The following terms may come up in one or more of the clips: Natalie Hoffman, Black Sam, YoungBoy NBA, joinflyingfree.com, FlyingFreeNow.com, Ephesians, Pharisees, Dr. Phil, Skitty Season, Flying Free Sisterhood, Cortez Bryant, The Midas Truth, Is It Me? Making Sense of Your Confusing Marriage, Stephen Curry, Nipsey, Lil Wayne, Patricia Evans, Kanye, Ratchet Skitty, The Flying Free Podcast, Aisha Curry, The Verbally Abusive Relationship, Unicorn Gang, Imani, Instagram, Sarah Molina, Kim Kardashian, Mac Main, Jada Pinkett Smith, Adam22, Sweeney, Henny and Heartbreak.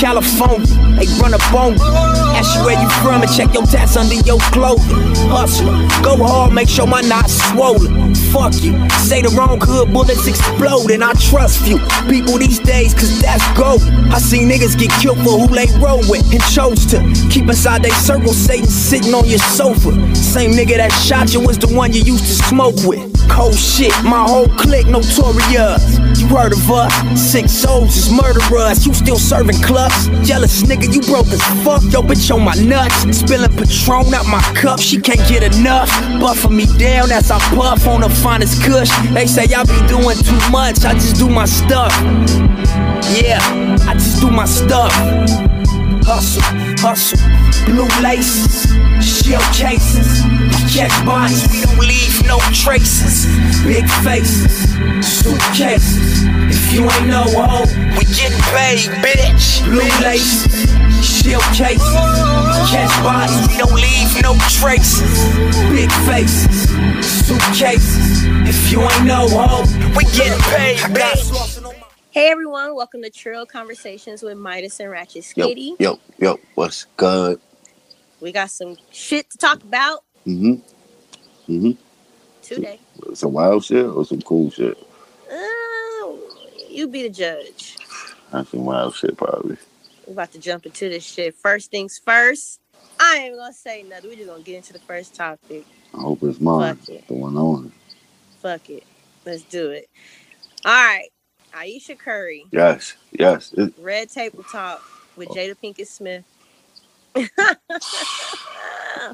California, they run up on you. Ask you where you from and check your tats under your clothing. Hustler, go hard, make sure my knots swollen. Fuck you, say the wrong hood, bullets explode. And I trust few people these days, cause that's gold. I see niggas get killed for who they roll with and chose to keep inside they circle. Satan sitting on your sofa. Same nigga that shot you was the one you used to smoke with. Cold shit, my whole clique notorious. You heard of us, six soldiers murder us. You still serving clubs, jealous nigga, you broke as fuck. Yo bitch on my nuts, spilling Patron out my cup. She can't get enough, buffing me down as I puff on the finest kush. They say I be doing too much, I just do my stuff. Yeah, I just do my stuff. Hustle, hustle, blue laces, shell cases, check bodies, we don't leave no traces. Big faces, suitcases, if you ain't no hoe, we getting paid, bitch. Blue laces, shell cases, check bodies, we don't leave no traces. Big faces, suitcases, if you ain't no hoe, we getting paid, bitch. Hey everyone, welcome to Trill Conversations with Midas and Ratchet Skitty. Yo, yo, yo, what's good? We got some shit to talk about. Mm-hmm. Mm-hmm. Today. Some wild shit or some cool shit? You be the judge. That's some wild shit, probably. We're about to jump into this shit. First things first, I ain't gonna say nothing. We're just gonna get into the first topic. I hope it's mine. Fuck it. The one on. Fuck it. Let's do it. All right. Aisha Curry. Yes, yes. Red Table Talk with Jada Pinkett Smith.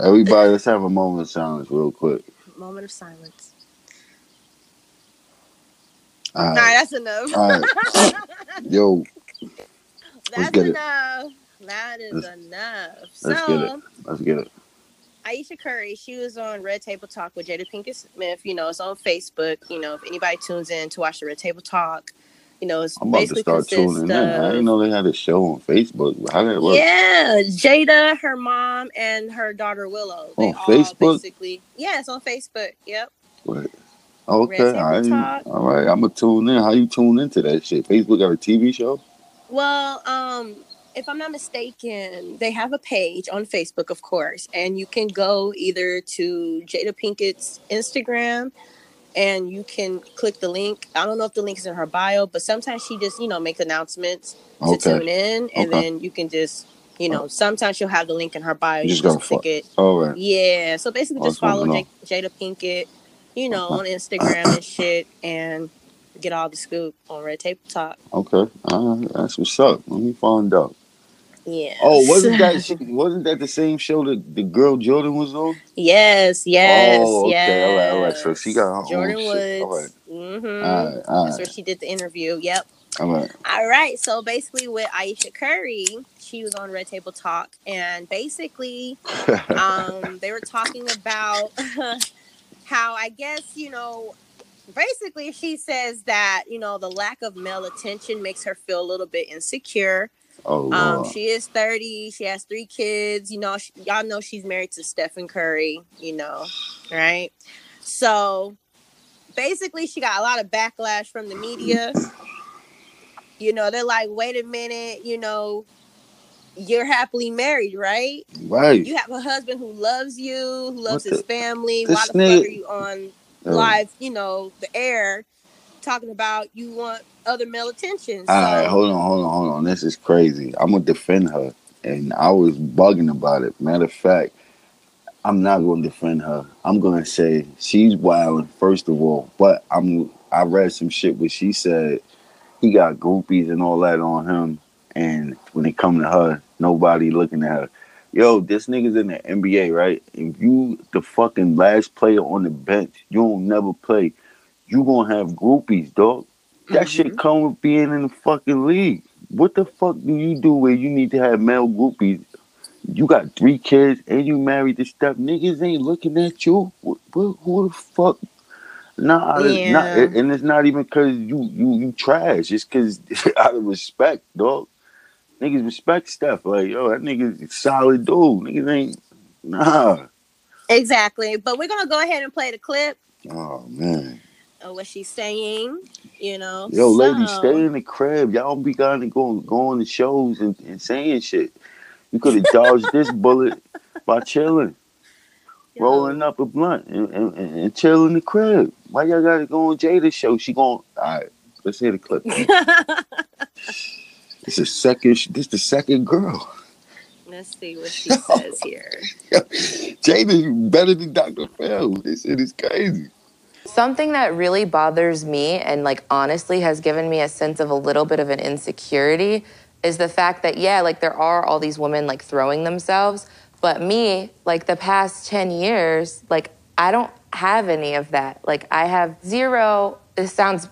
Everybody, let's have a moment of silence real quick. Moment of silence. All right, that's enough. All right. Yo. That's enough. That is enough. Let's get it. Let's get it. Aisha Curry, she was on Red Table Talk with Jada Pinkett Smith. You know, it's on Facebook. You know, if anybody tunes in to watch the Red Table Talk, you know, it's I'm about basically to start tuning in. I didn't know they had a show on Facebook. How did it work? Yeah, Jada, her mom, and her daughter Willow. They on all Facebook, basically. Yeah, it's on Facebook. Yep. What? Okay, all right. I'm gonna tune in. How you tune into that shit? Facebook got a TV show? Well, if I'm not mistaken, they have a page on Facebook, of course, and you can go either to Jada Pinkett's Instagram. And you can click the link. I don't know if the link is in her bio, but sometimes she just, you know, make announcements to tune in. And then you can just, you know, sometimes she'll have the link in her bio. You just go click it. Oh, right. Yeah. So basically just follow Jada Pinkett, you know, on Instagram and shit. And get all the scoop on Red Table Talk. Okay. That's what's up. Let me find out. Yeah. Oh, wasn't that the same show that the girl Jordan was on? Yes. Oh, okay. Yes. All right. So she got her Jordan own shit. Woods. All right. That's where she did the interview. Yep. All right. So basically, with Aisha Curry, she was on Red Table Talk, and basically, they were talking about how I guess you know. Basically, she says that you know the lack of male attention makes her feel a little bit insecure. Oh, she is 30. She has 3 kids. You know, y'all know she's married to Stephen Curry. You know, right? So basically, she got a lot of backlash from the media. You know, they're like, "Wait a minute, you know, you're happily married, right? Right. You have a husband who loves you, who loves his family. Why the fuck are you on live? You know, the air talking about you want." Other male attention. So. All right, hold on. This is crazy. I'm gonna defend her, and I was bugging about it. Matter of fact, I'm not gonna defend her. I'm gonna say she's wilding first of all. But I read some shit where she said he got groupies and all that on him, and when it come to her, nobody looking at her. Yo, this nigga's in the NBA, right? If you the fucking last player on the bench, you don't never play. You gonna have groupies, dog. That shit come with being in the fucking league. What the fuck do you do where you need to have male groupies? You got 3 kids and you married to stuff. Niggas ain't looking at you. Who the fuck? And it's not even because you trash. It's because out of respect, dog. Niggas respect stuff. Like, yo, that nigga's a solid dude. Niggas ain't, nah. Exactly. But we're going to go ahead and play the clip. Oh, man. Of what she's saying. you know. Yo, ladies, stay in the crib. Y'all be kind of going to shows and saying shit. You could have dodged this bullet by chilling, rolling up a blunt and chilling in the crib. Why y'all gotta go on Jada's show? She going, all right, let's hear the clip. This the second girl. Let's see what she says here. Jada's better than Dr. Phil. This shit is crazy. Something that really bothers me and, like, honestly has given me a sense of a little bit of an insecurity is the fact that, yeah, like, there are all these women, like, throwing themselves. But me, like, the past 10 years, like, I don't have any of that. Like, I have zero, this sounds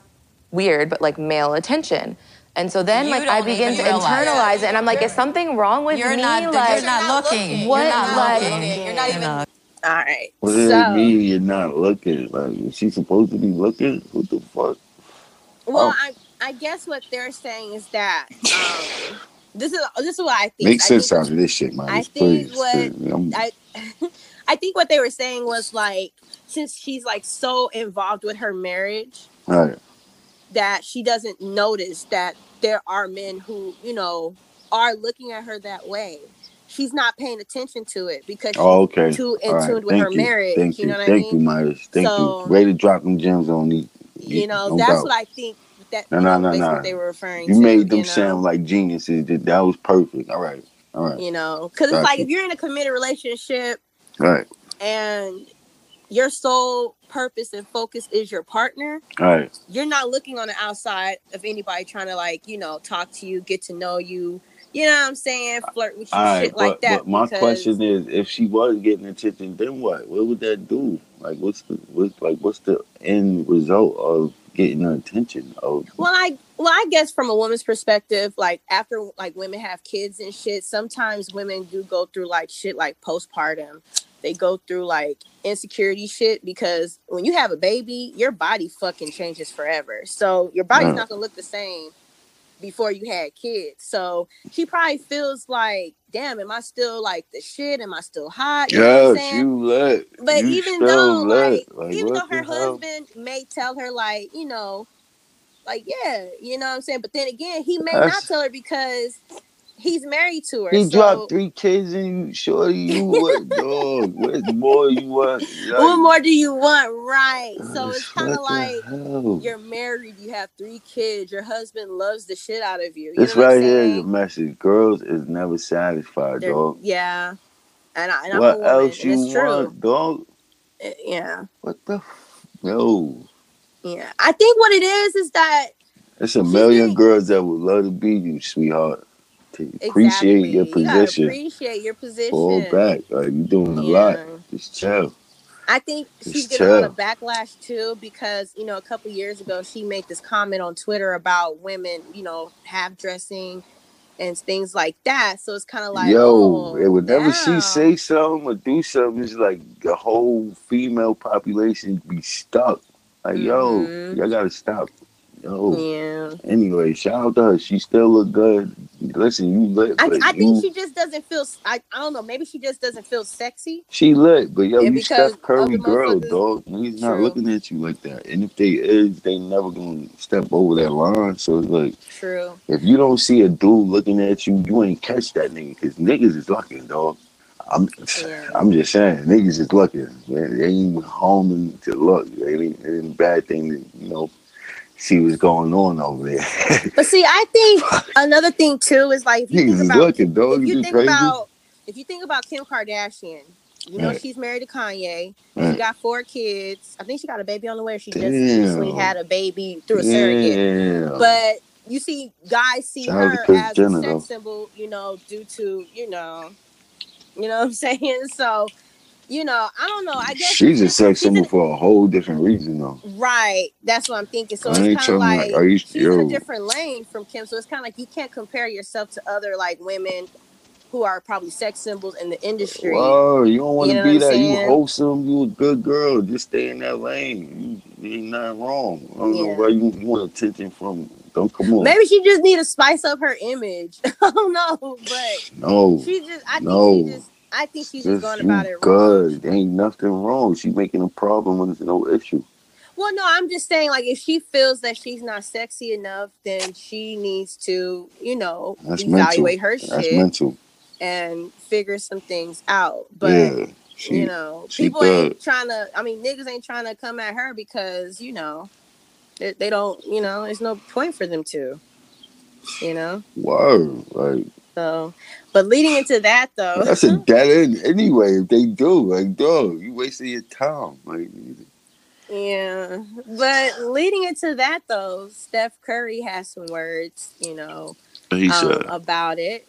weird, but, like, male attention. And so then, like, I begin to internalize it, and I'm like, is something wrong with me? Like, you're not looking. What? You're not even. All right. What does it mean you're not looking? Like, is she supposed to be looking? What the fuck? Well, I guess what they're saying is that this is what I think. Make sense out of this shit, man. I think what they were saying was, like, since she's, like, so involved with her marriage, right, that she doesn't notice that there are men who, you know, are looking at her that way. She's not paying attention to it because she's too in tune with her marriage. You know what I mean? Thank you, Midas. Thank you. Way to drop them gems on these. You know, that's what I think that they were referring to. You made them sound like geniuses. That was perfect. All right. You know, because it's like if you're in a committed relationship, right, and your sole purpose and focus is your partner. All right. You're not looking on the outside of anybody trying to, like, you know, talk to you, get to know you. You know what I'm saying? Flirt with you, like that. But my question is, if she was getting attention, then what? What would that do? Like, what's the end result of getting her attention? Well, I guess from a woman's perspective, like, after, like, women have kids and shit, sometimes women do go through, like, shit like postpartum. They go through, like, insecurity shit because when you have a baby, your body fucking changes forever. So your body's not gonna look the same before you had kids. So she probably feels like, damn, am I still, like, the shit? Am I still hot? You know what I'm saying? But even though her husband may tell her, like, you know, like, yeah, you know what I'm saying? But then again, he may not tell her because he's married to her. He dropped 3 kids and you, shorty, you what, dog? What more you want? Like, what more do you want? Right. So it's kind of like you're married, you have 3 kids, your husband loves the shit out of you. This right here is a message. Girls is never satisfied, dog. Yeah. And I'm a woman. What else you want, dog? Yeah. What the? No. Yeah. I think what it is that it's a million girls that would love to be you, sweetheart. Appreciate your position. Fall back. Like, you're doing a lot. Just chill. I think she's getting a lot of backlash too because, you know, a couple years ago she made this comment on Twitter about women, you know, half dressing and things like that. So it's kind of like, yo, whenever she say something or do something, it's like the whole female population be stuck. Like, yo, y'all gotta stop. Anyway, shout out to her. She still look good. Listen, you lit. I think she just doesn't feel. I don't know. Maybe she just doesn't feel sexy. She lit, but yo, you Steph Curry girl, dog. He's not looking at you like that. And if they is, they never gonna step over that line. So it's like, if you don't see a dude looking at you, you ain't catch that nigga because niggas is looking, dog. I'm just saying, niggas is looking. They ain't homing to look. It ain't a bad thing to, you know, see what's going on over there. But see, I think another thing too is like if you think about Kim Kardashian, you know she's married to Kanye. She got 4 kids. I think she got a baby on the way. She just recently had a baby through a surrogate. But you see, guys see her as a sex symbol, you know, due to you know what I'm saying. So, you know, I don't know. I guess she's a sex symbol for a whole different reason, though. Right. That's what I'm thinking. So it's kind of like she's in a different lane from Kim. So it's kind of like you can't compare yourself to other, like, women who are probably sex symbols in the industry. Oh, you don't want to be that. You wholesome. You a good girl. Just stay in that lane. You ain't nothing wrong. I don't know why you want attention from. Don't come on. Maybe she just need to spice up her image. I don't know, but I think she's just going about it wrong. Good. There ain't nothing wrong. She's making a problem when there's no issue. Well, no, I'm just saying, like, if she feels that she's not sexy enough, then she needs to, you know, that's evaluate mental. Her shit. That's mental. And figure some things out. But, yeah, you know, people ain't trying to, I mean, niggas ain't trying to come at her because, you know, they don't, you know, there's no point for them to, you know? Wow. Like, so, but leading into that, though. That's a dead end anyway. If they do, like, dog, you wasting your time. Like, yeah, but leading into that, though, Steph Curry has some words, you know, about it.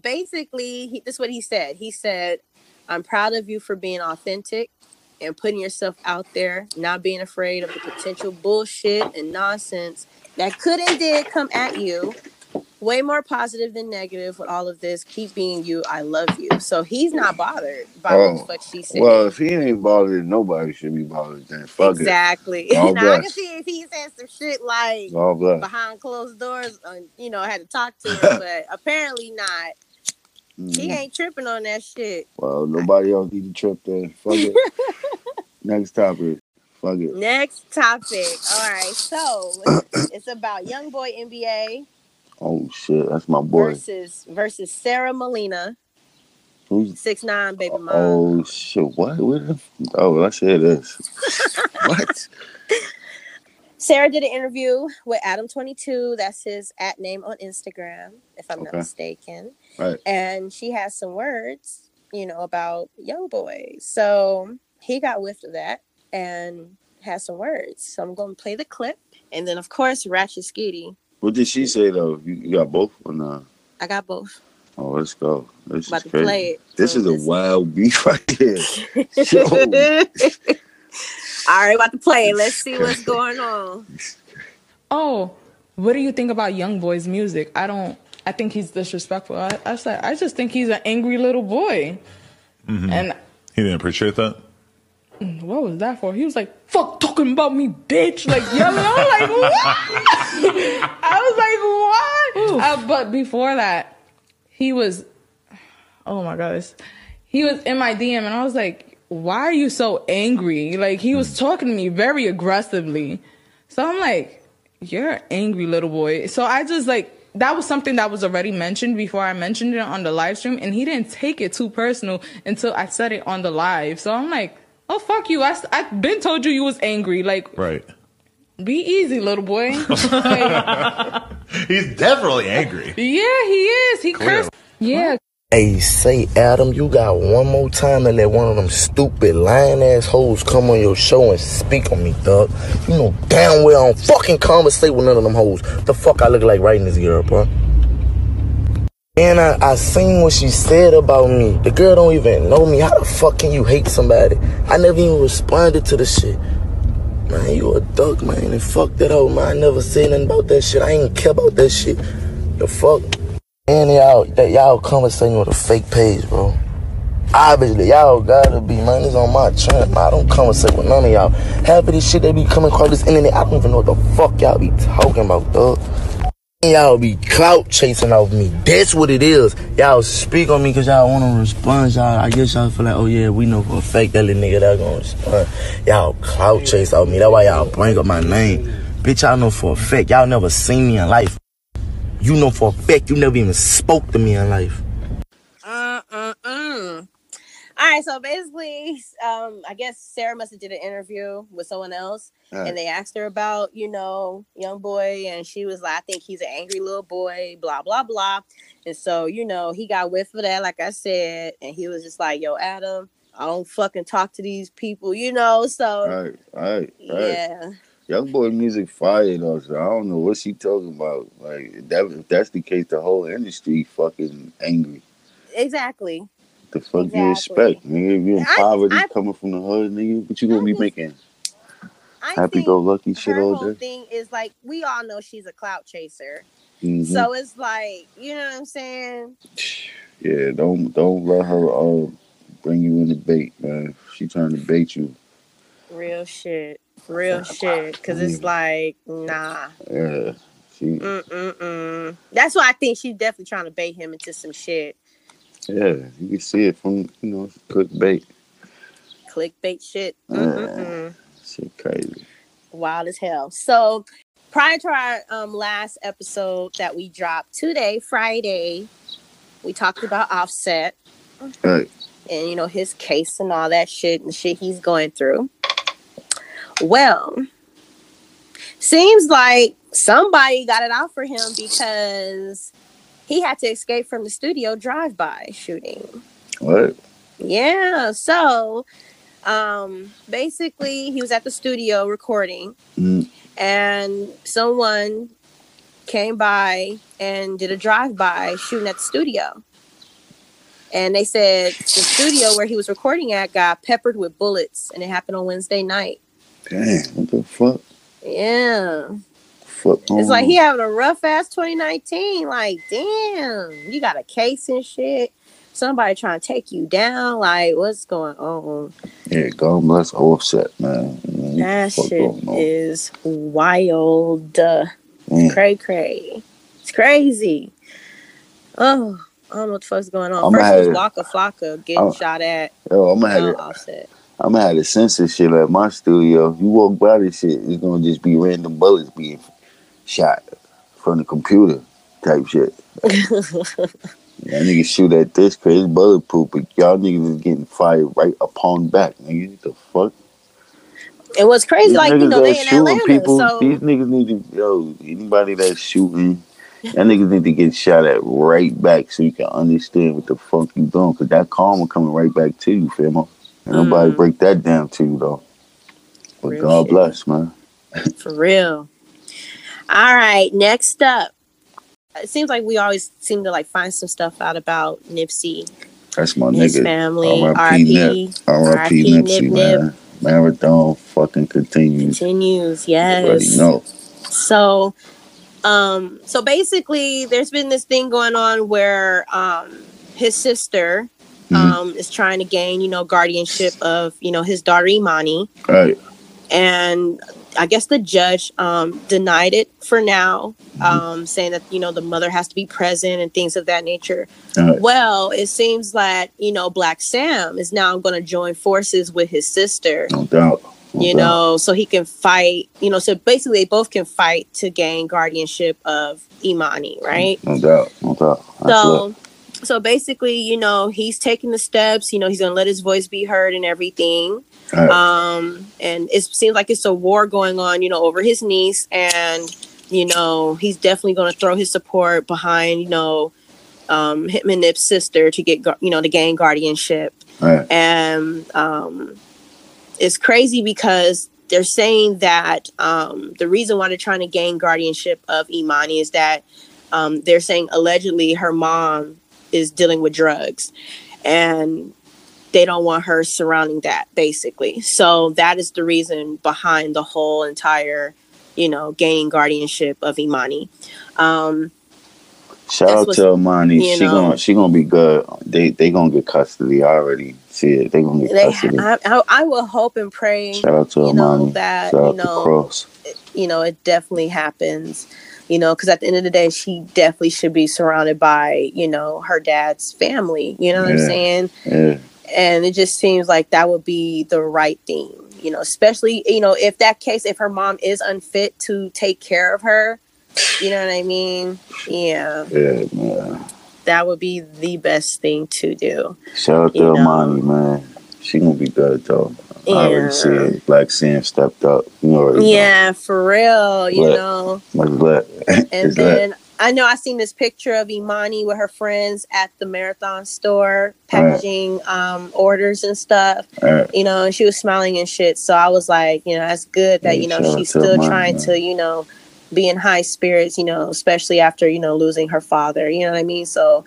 Basically, this is what he said. He said, "I'm proud of you for being authentic and putting yourself out there, not being afraid of the potential bullshit and nonsense that could and did come at you. Way more positive than negative with all of this. Keep being you. I love you." So he's not bothered by what the fuck she said. Well, if he ain't bothered, nobody should be bothered. Then fuck exactly. It. Exactly. Now I can see if he said some shit like behind closed doors, you know, I had to talk to him, but apparently not. Mm-hmm. He ain't tripping on that shit. Well, nobody else need to trip then. Fuck it. Next topic. Fuck it. Next topic. All right. So it's about YoungBoy NBA. Oh shit, that's my boy. Versus Sarah Molina. Who's 6'9", baby mom. Oh shit, what? Oh, I said this. What? Sarah did an interview with Adam22. That's his at name on Instagram, if I'm not mistaken. Right. And she has some words, you know, about YoungBoy. So he got whiffed of that and has some words. So I'm going to play the clip, and then of course, Ratchet Skitty. What did she say, though? You got both or not? I got both. Oh, let's go. This about is crazy. To play it, this so is listen. A wild beef right here. All right, about to play it. Let's see what's going on. Oh, what do you think about YoungBoy's music? I think he's disrespectful. I said, I just think he's an angry little boy. Mm-hmm. And he didn't appreciate that? What was that for? He was like, "Fuck talking about me, bitch!" Like yelling. I was like, "What?" I was like, "What?" But before that, he was, oh my gosh, he was in my DM, and I was like, "Why are you so angry?" Like he was talking to me very aggressively, so I'm like, "You're an angry little boy." So I just like that was something that was already mentioned before I mentioned it on the live stream, and he didn't take it too personal until I said it on the live. So I'm like, oh, fuck you. I've been told you was angry. Like, right. Be easy, little boy. Like, he's definitely angry. Yeah, he is. He cursed. Yeah. Hey, say, Adam, you got one more time and let one of them stupid lying assholes come on your show and speak on me, dog. You know damn well I don't fucking conversate with none of them hoes. The fuck I look like writing this girl, bro. And I seen what she said about me. The girl don't even know me. How the fuck can you hate somebody? I never even responded to the shit. Man, you a duck, man. And fuck that hoe, man. I never said nothing about that shit. I ain't care about that shit. The fuck? And y'all conversating with a fake page, bro. Obviously, y'all gotta be, man. It's on my channel, man. I don't conversate with none of y'all. Half of this shit that be coming across this internet, I don't even know what the fuck y'all be talking about, dog. Y'all be clout chasing off me. That's what it is. Y'all speak on me because y'all want to respond. Y'all, I guess y'all feel like, oh yeah, we know for a fact that little nigga that gonna respond. Y'all clout chase off me. That's why y'all bring up my name. Bitch, y'all know for a fact. Y'all never seen me in life. You know for a fact. You never even spoke to me in life. All right, so basically, I guess Sarah must have did an interview with someone else, and they asked her about, you know, YoungBoy, and she was like, "I think he's an angry little boy, blah, blah, blah." And so, you know, he got whiffed for that, like I said, and he was just like, "Yo, Adam, I don't fucking talk to these people," you know, so. All right. Yeah. YoungBoy music fire, though, so I don't know what she talking about. Like, if that's the case, the whole industry fucking angry. Exactly. The fuck you expect, nigga? If you in poverty, coming from the hood, nigga, what you gonna be making? Happy-go-lucky shit all day. The whole thing is like we all know she's a clout chaser, so it's like you know what I'm saying. Yeah, don't let her bring you in the bait, man. She trying to bait you. Real shit. Cause it's like nah. Yeah. That's why I think she's definitely trying to bait him into some shit. Yeah, you can see it from, you know, clickbait. Clickbait shit. Shit crazy. Wild as hell. So prior to our last episode that we dropped today, Friday, we talked about Offset. Right. And, you know, his case and all that shit and shit he's going through. Well, seems like somebody got it out for him because he had to escape from the studio drive-by shooting. What? Yeah. So, basically, he was at the studio recording, and someone came by and did a drive-by shooting at the studio. And they said the studio where he was recording at got peppered with bullets, and it happened on Wednesday night. Dang, what the fuck? Yeah. It's like he having a rough ass 2019. Like, damn, you got a case and shit. Somebody trying to take you down. Like, what's going on? Yeah, God bless Offset, man. That shit is wild. Cray-cray. It's crazy. Oh, I don't know what the fuck's going on. First was Waka Flocka getting shot at. Yo, I'm going to Offset. I'm going to have to censor shit at my studio. If you walk by this shit, it's going to just be random bullets being shot from the computer type shit. Y'all niggas shoot at this crazy bullet poop, but y'all niggas is getting fired right upon back. Niggas, the fuck? It was crazy, like, you know, they in Atlanta, people, so... These niggas need to, yo, anybody that's shooting, y'all niggas need to get shot at right back so you can understand what the fuck you doing, because that karma coming right back to you, fam. Nobody break that down to you, though. But real God shit. Bless, man. For real. All right, next up. It seems like we always seem to, like, find some stuff out about Nipsey. That's my nigga. His family. R.I.P. R.I.P. Nipsey, man. Marathon fucking continues. Continues, yes. You already know. So, so basically, there's been this thing going on where his sister... is trying to gain, you know, guardianship of, you know, his daughter Imani. Right. And I guess the judge denied it for now, saying that, you know, the mother has to be present and things of that nature. Right. Well, it seems that, you know, Black Sam is now going to join forces with his sister. No doubt. No you doubt. Know, so he can fight, you know, so basically they both can fight to gain guardianship of Imani, right? No doubt. No doubt. So basically, you know, he's taking the steps, you know, he's going to let his voice be heard and everything. Right. And it seems like it's a war going on, you know, over his niece. And, you know, he's definitely going to throw his support behind, you know, him and Nip's sister to get, you know, to gain guardianship. Right. And it's crazy because they're saying that the reason why they're trying to gain guardianship of Imani is that they're saying allegedly her mom is dealing with drugs and they don't want her surrounding that, basically. So that is the reason behind the whole entire, you know, gaining guardianship of Imani. Shout out to Imani. She gonna be good. They gonna get custody. I already see it. They gonna get custody. I will hope and pray. Shout out to Imani. That shout you out know, Cross. You know, it definitely happens. You know, because at the end of the day, she definitely should be surrounded by, you know, her dad's family. You know what I'm saying? Yeah. And it just seems like that would be the right thing. You know, especially, you know, if that case, if her mom is unfit to take care of her, you know what I mean? Yeah. Yeah, man. That would be the best thing to do. Shout out to Imani, man. She gonna be good, though. Yeah. I already see it. Black Sam stepped up. You already know. For real, you know. And then I know I seen this picture of Imani with her friends at the Marathon store packaging orders and stuff. Right. You know, and she was smiling and shit. So I was like, you know, that's good that, you know, she's still trying to, you know, be in high spirits, you know, especially after, you know, losing her father. You know what I mean? So,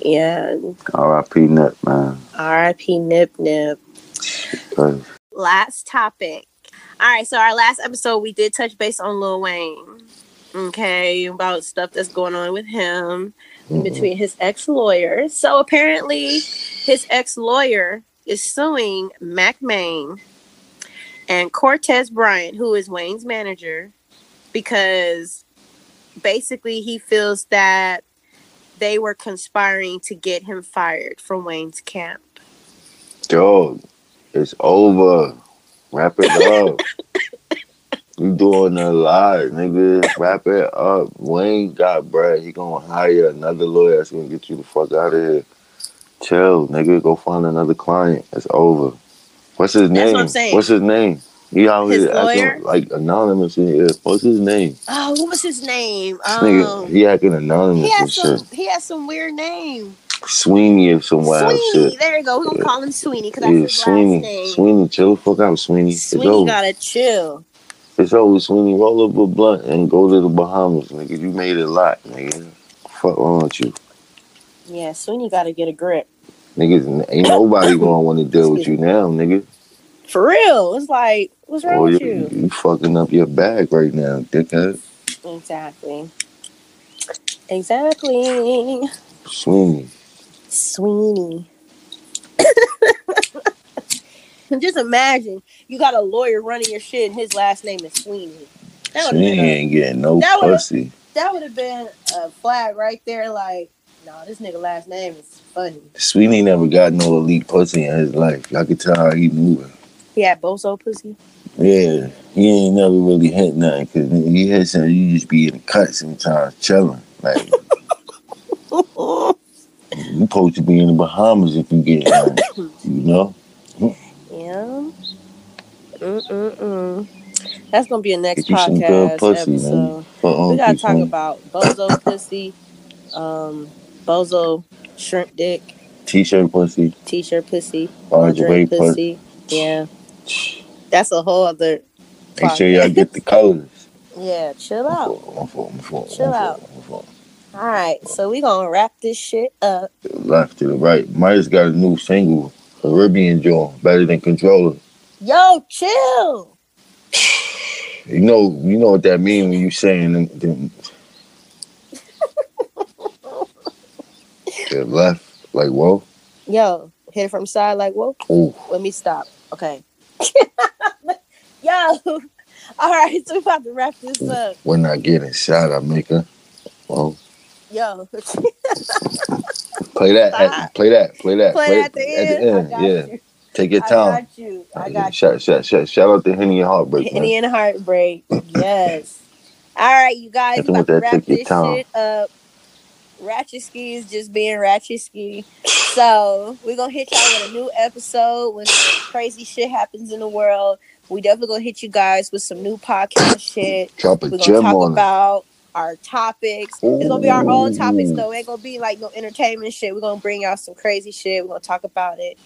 yeah. R.I.P. Nip, man. R.I.P. Nip. Last topic. All right, so our last episode we did touch base on Lil Wayne, okay, about stuff that's going on with him between his ex-lawyer. So apparently his ex-lawyer is suing Mac Main and Cortez Bryant, who is Wayne's manager, because basically he feels that they were conspiring to get him fired from Wayne's camp. Dog. It's over. Wrap it up. You doing a lot, nigga. Wrap it up. Wayne got bread. He gonna hire another lawyer that's gonna get you the fuck out of here. Chill, nigga. Go find another client. It's over. What's his name? That's what I'm saying. What's his name? He out here acting like anonymous in here. What's his name? Oh, what was his name? Nigga, he acting anonymous and shit. He has some weird name. Sweeney or some wild shit. Sweeney, there you go. We're going to call him Sweeney because that's his last name. Sweeney, chill the fuck out, Sweeney. Sweeney got to chill. It's over, Sweeney. Roll up a blunt and go to the Bahamas, nigga. You made a lot, nigga. Fuck wrong with you? Yeah, Sweeney got to get a grip. Niggas, ain't nobody going to want to deal with you now, nigga. For real. It's like, what's wrong with you? You fucking up your bag right now, dickhead. Exactly. Exactly. Sweeney. Sweeney. Just imagine you got a lawyer running your shit and his last name is Sweeney. Sweeney ain't getting no pussy. That would have been a flag right there, like, nah, this nigga last name is funny. Sweeney never got no elite pussy in his life. Y'all could tell how he moving. He had bozo pussy? Yeah. He ain't never really hit nothing because he had something. You just be in the cut sometimes chilling. Like, you supposed to be in the Bahamas if you get out, you know? Yeah. That's going to be a next podcast pussy, episode. We got to talk about bozo pussy, bozo shrimp dick, t-shirt pussy, lingerie pussy. Yeah. That's a whole other podcast. Make sure y'all get the colors. Yeah, chill out. Chill out. All right, so we gonna wrap this shit up. Left to the right. Midas got a new single, Caribbean Joint, Better Than Controller. Yo, chill. You know what that mean when you saying them. Yeah, left like whoa. Yo, hit it from side like whoa. Ooh. Let me stop. Okay. Yo, all right, so we about to wrap this up. We're not getting shot, I make her. Whoa. Yo. Play that at the end. Yeah. Take your time. I got you. Shout out to Henny and Heartbreak. Henny and Heartbreak. Yes. All right, you guys. I'm about to wrap this shit up. Ratchet Ski is just being Ratchet Ski. So we're going to hit y'all with a new episode when crazy shit happens in the world. We definitely going to hit you guys with some new podcast shit. Drop a gem on it. We're going to talk about our topics. Ooh. It's gonna be our own topics though. It ain't gonna be like no entertainment shit. We're gonna bring y'all some crazy shit. We're gonna talk about it.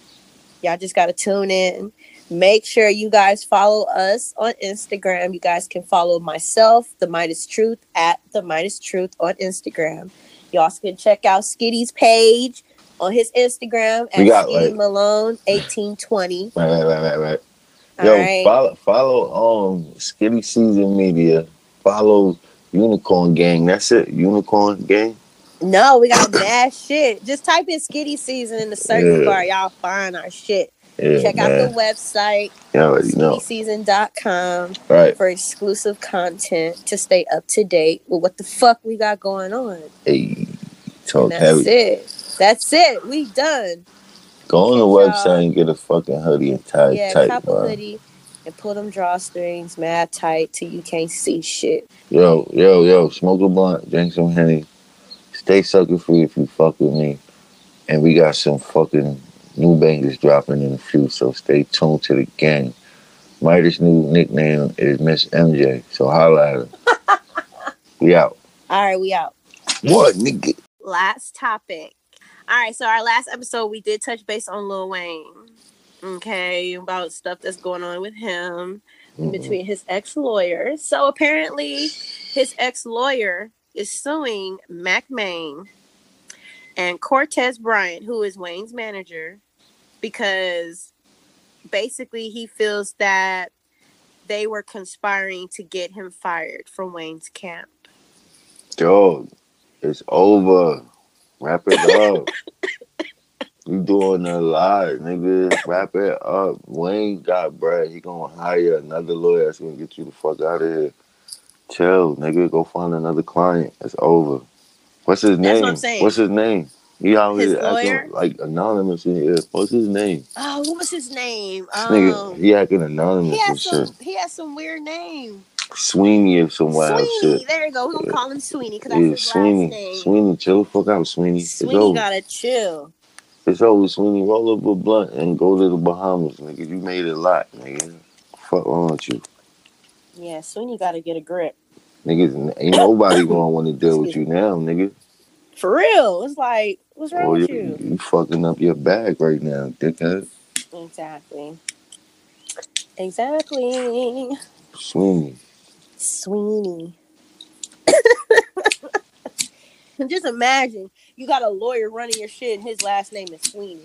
Y'all just gotta tune in. Make sure you guys follow us on Instagram. You guys can follow myself, The Midas Truth, at The Midas Truth on Instagram. Y'all can check out Skitty's page on his Instagram at Skitty Malone 1820. Right. Yo, follow Skitty Season Media. Follow Unicorn Gang. That's it. Unicorn Gang. No, we got mad shit. Just type in Skitty Season in the search bar. Y'all find our shit. Yeah, check out the website. SkittySeason.com for exclusive content to stay up to date with what the fuck we got going on. Hey, talk heavy. That's it. We done. Go on the website and get a fucking hoodie and tie it tight. Yeah, a hoodie. And pull them drawstrings mad tight till you can't see shit. Yo, smoke a blunt, drink some Henny, stay sucker free if you fuck with me. And we got some fucking new bangers dropping in the future, so stay tuned to the gang. Midas' new nickname is Miss MJ, so holla at her. We out. All right, we out. What, nigga? Last topic. All right, so our last episode, we did touch base on Lil Wayne. Okay, about stuff that's going on with him in between his ex-lawyer. So apparently his ex-lawyer is suing Mac Main and Cortez Bryant, who is Wayne's manager, because basically he feels that they were conspiring to get him fired from Wayne's camp. Dog, it's over. Wrap it up. You doing a lot, nigga. Wrap it up. Wayne got bread. He gonna hire another lawyer that's gonna get you the fuck out of here. Chill, nigga. Go find another client. It's over. What's his name? That's what I'm saying. What's his name? He always acting like anonymous in here. What's his name? Oh, what was his name? Nigga, he acting anonymous. He has some weird name. Sweeney or some wild shit. There you go. We're gonna call him Sweeney because that's his last name. Sweeney, chill the fuck out, Sweeney. Sweeney gotta chill. It's over, Sweeney. Roll up a blunt and go to the Bahamas, nigga. You made it a lot, nigga. Fuck wrong with you. Yeah, Sweeney gotta get a grip. Niggas, ain't nobody gonna want to deal with you now, nigga. For real. It's like, what's wrong with you? You fucking up your bag right now, dickhead. Exactly. Sweeney. Just imagine you got a lawyer running your shit and his last name is Sweeney.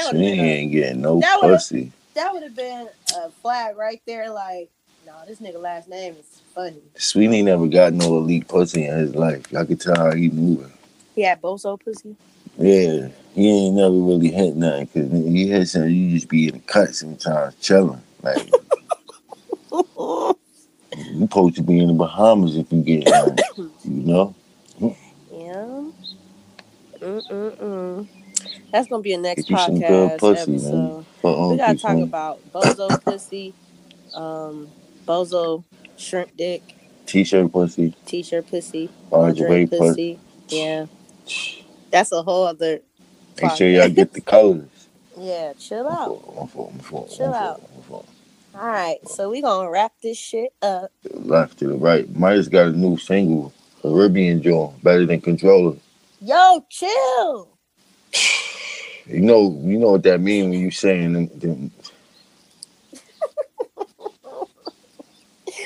Sweeney ain't getting no pussy. That would have been a flag right there, like, no, this nigga last name is funny. Sweeney never got no elite pussy in his life. I could tell how he moving. He had bozo pussy? Yeah. He ain't never really hit nothing because he hit something, you just be in the cut sometimes chilling. Like, you supposed to be in the Bahamas if you get out, you know? Yeah. That's going to be a next podcast pussy, episode. We got to talk about bozo pussy, bozo shrimp dick, t-shirt pussy, lingerie pussy. Yeah, that's a whole other. Make sure y'all get the colors. Yeah, chill out. Chill out. All right, so we gonna wrap this shit up. Left to the right. Midas got a new single, Caribbean joint, better than Controller. Yo, chill. You know what that mean when you saying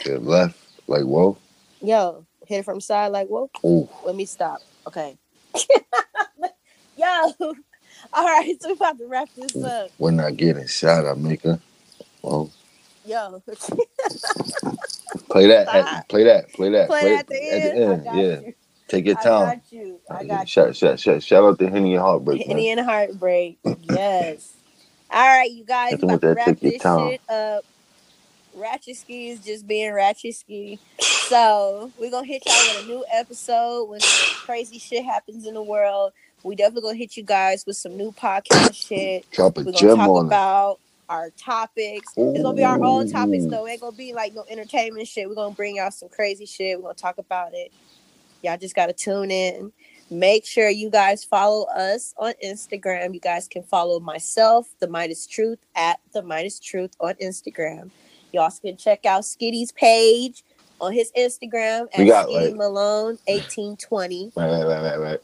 them left, like, whoa. Yo, hit it from side, like, whoa. Ooh. Let me stop. Okay. Yo. All right, so we about to wrap this up. When I get inside, I make a whoa. Yo. Play that at the end. Yeah. Take your time. I got you. Shout out to Henny and Heartbreak. Yes. All right, you guys, we about to wrap this shit up. Ratchet Ski is just being Ratchet Ski. So we're going to hit y'all with a new episode when crazy shit happens in the world. We definitely going to hit you guys with some new podcast shit. Drop a gem on it. We're going to talk about our topics. It's going to be our own topics, though. It ain't going to be like no entertainment shit. We're going to bring y'all some crazy shit. We're going to talk about it. Y'all just got to tune in. Make sure you guys follow us on Instagram. You guys can follow myself, The Midas Truth, at The Midas Truth on Instagram. Y'all can check out Skitty's page on his Instagram at SkittyMalone1820. Right.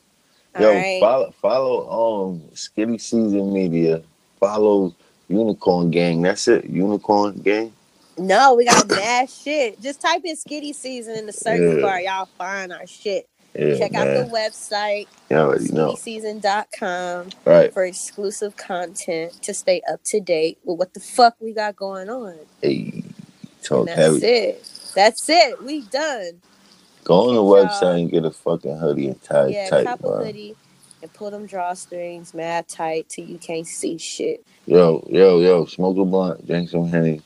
Yo, follow Skitty Season Media. Follow Unicorn Gang. That's it, Unicorn Gang. No, we got mad shit. Just type in Skitty Season in the search bar. Y'all find our shit. Yeah, Check out the website, skittyseason.com, for exclusive content to stay up to date with what the fuck we got going on. Hey, That's it. We done. Go on the website and get a fucking hoodie and tie it tight. Yeah, cop a hoodie and pull them drawstrings mad tight till you can't see shit. Yo, smoke a blunt, drink some honey,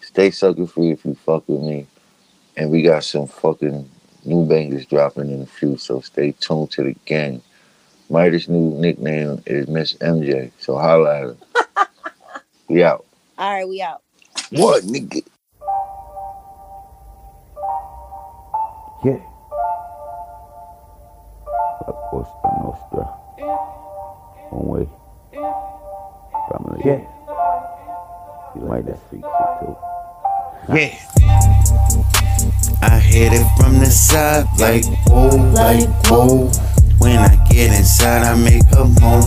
stay sucker free if you fuck with me. And we got some fucking new bangers dropping in a few, so stay tuned to the gang. Midas' new nickname is Miss MJ, so holla at her. We out. All right, we out. What, nigga? Yeah. La Costa Nostra. One way. Family. Yeah. You like that sweet shit, too. Yeah. I hit it from the side, like whoa, like whoa. When I get inside, I make her moan.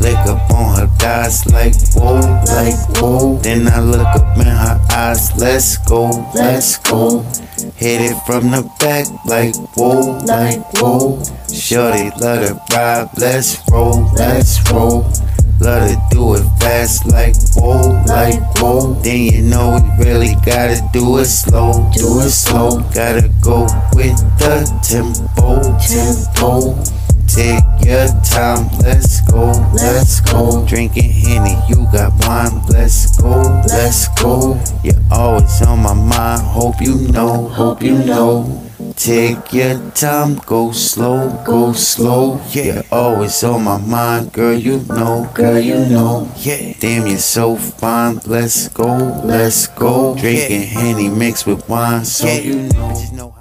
Lick up on her thighs, like whoa, like whoa. Then I look up in her eyes, let's go. Hit it from the back, like whoa, like whoa. Shorty love to ride, let's roll. Love to do it fast, like whoa, like whoa. Then you know we really gotta do it slow. Gotta go with the tempo. Take your time, let's go. Drinking Henny, you got wine, let's go. You're always on my mind, hope you know. Take your time, go slow, yeah. Always on my mind, girl, you know, yeah. Damn, you're so fine, let's go, yeah. Drinking Henny mixed with wine, so yeah, you know.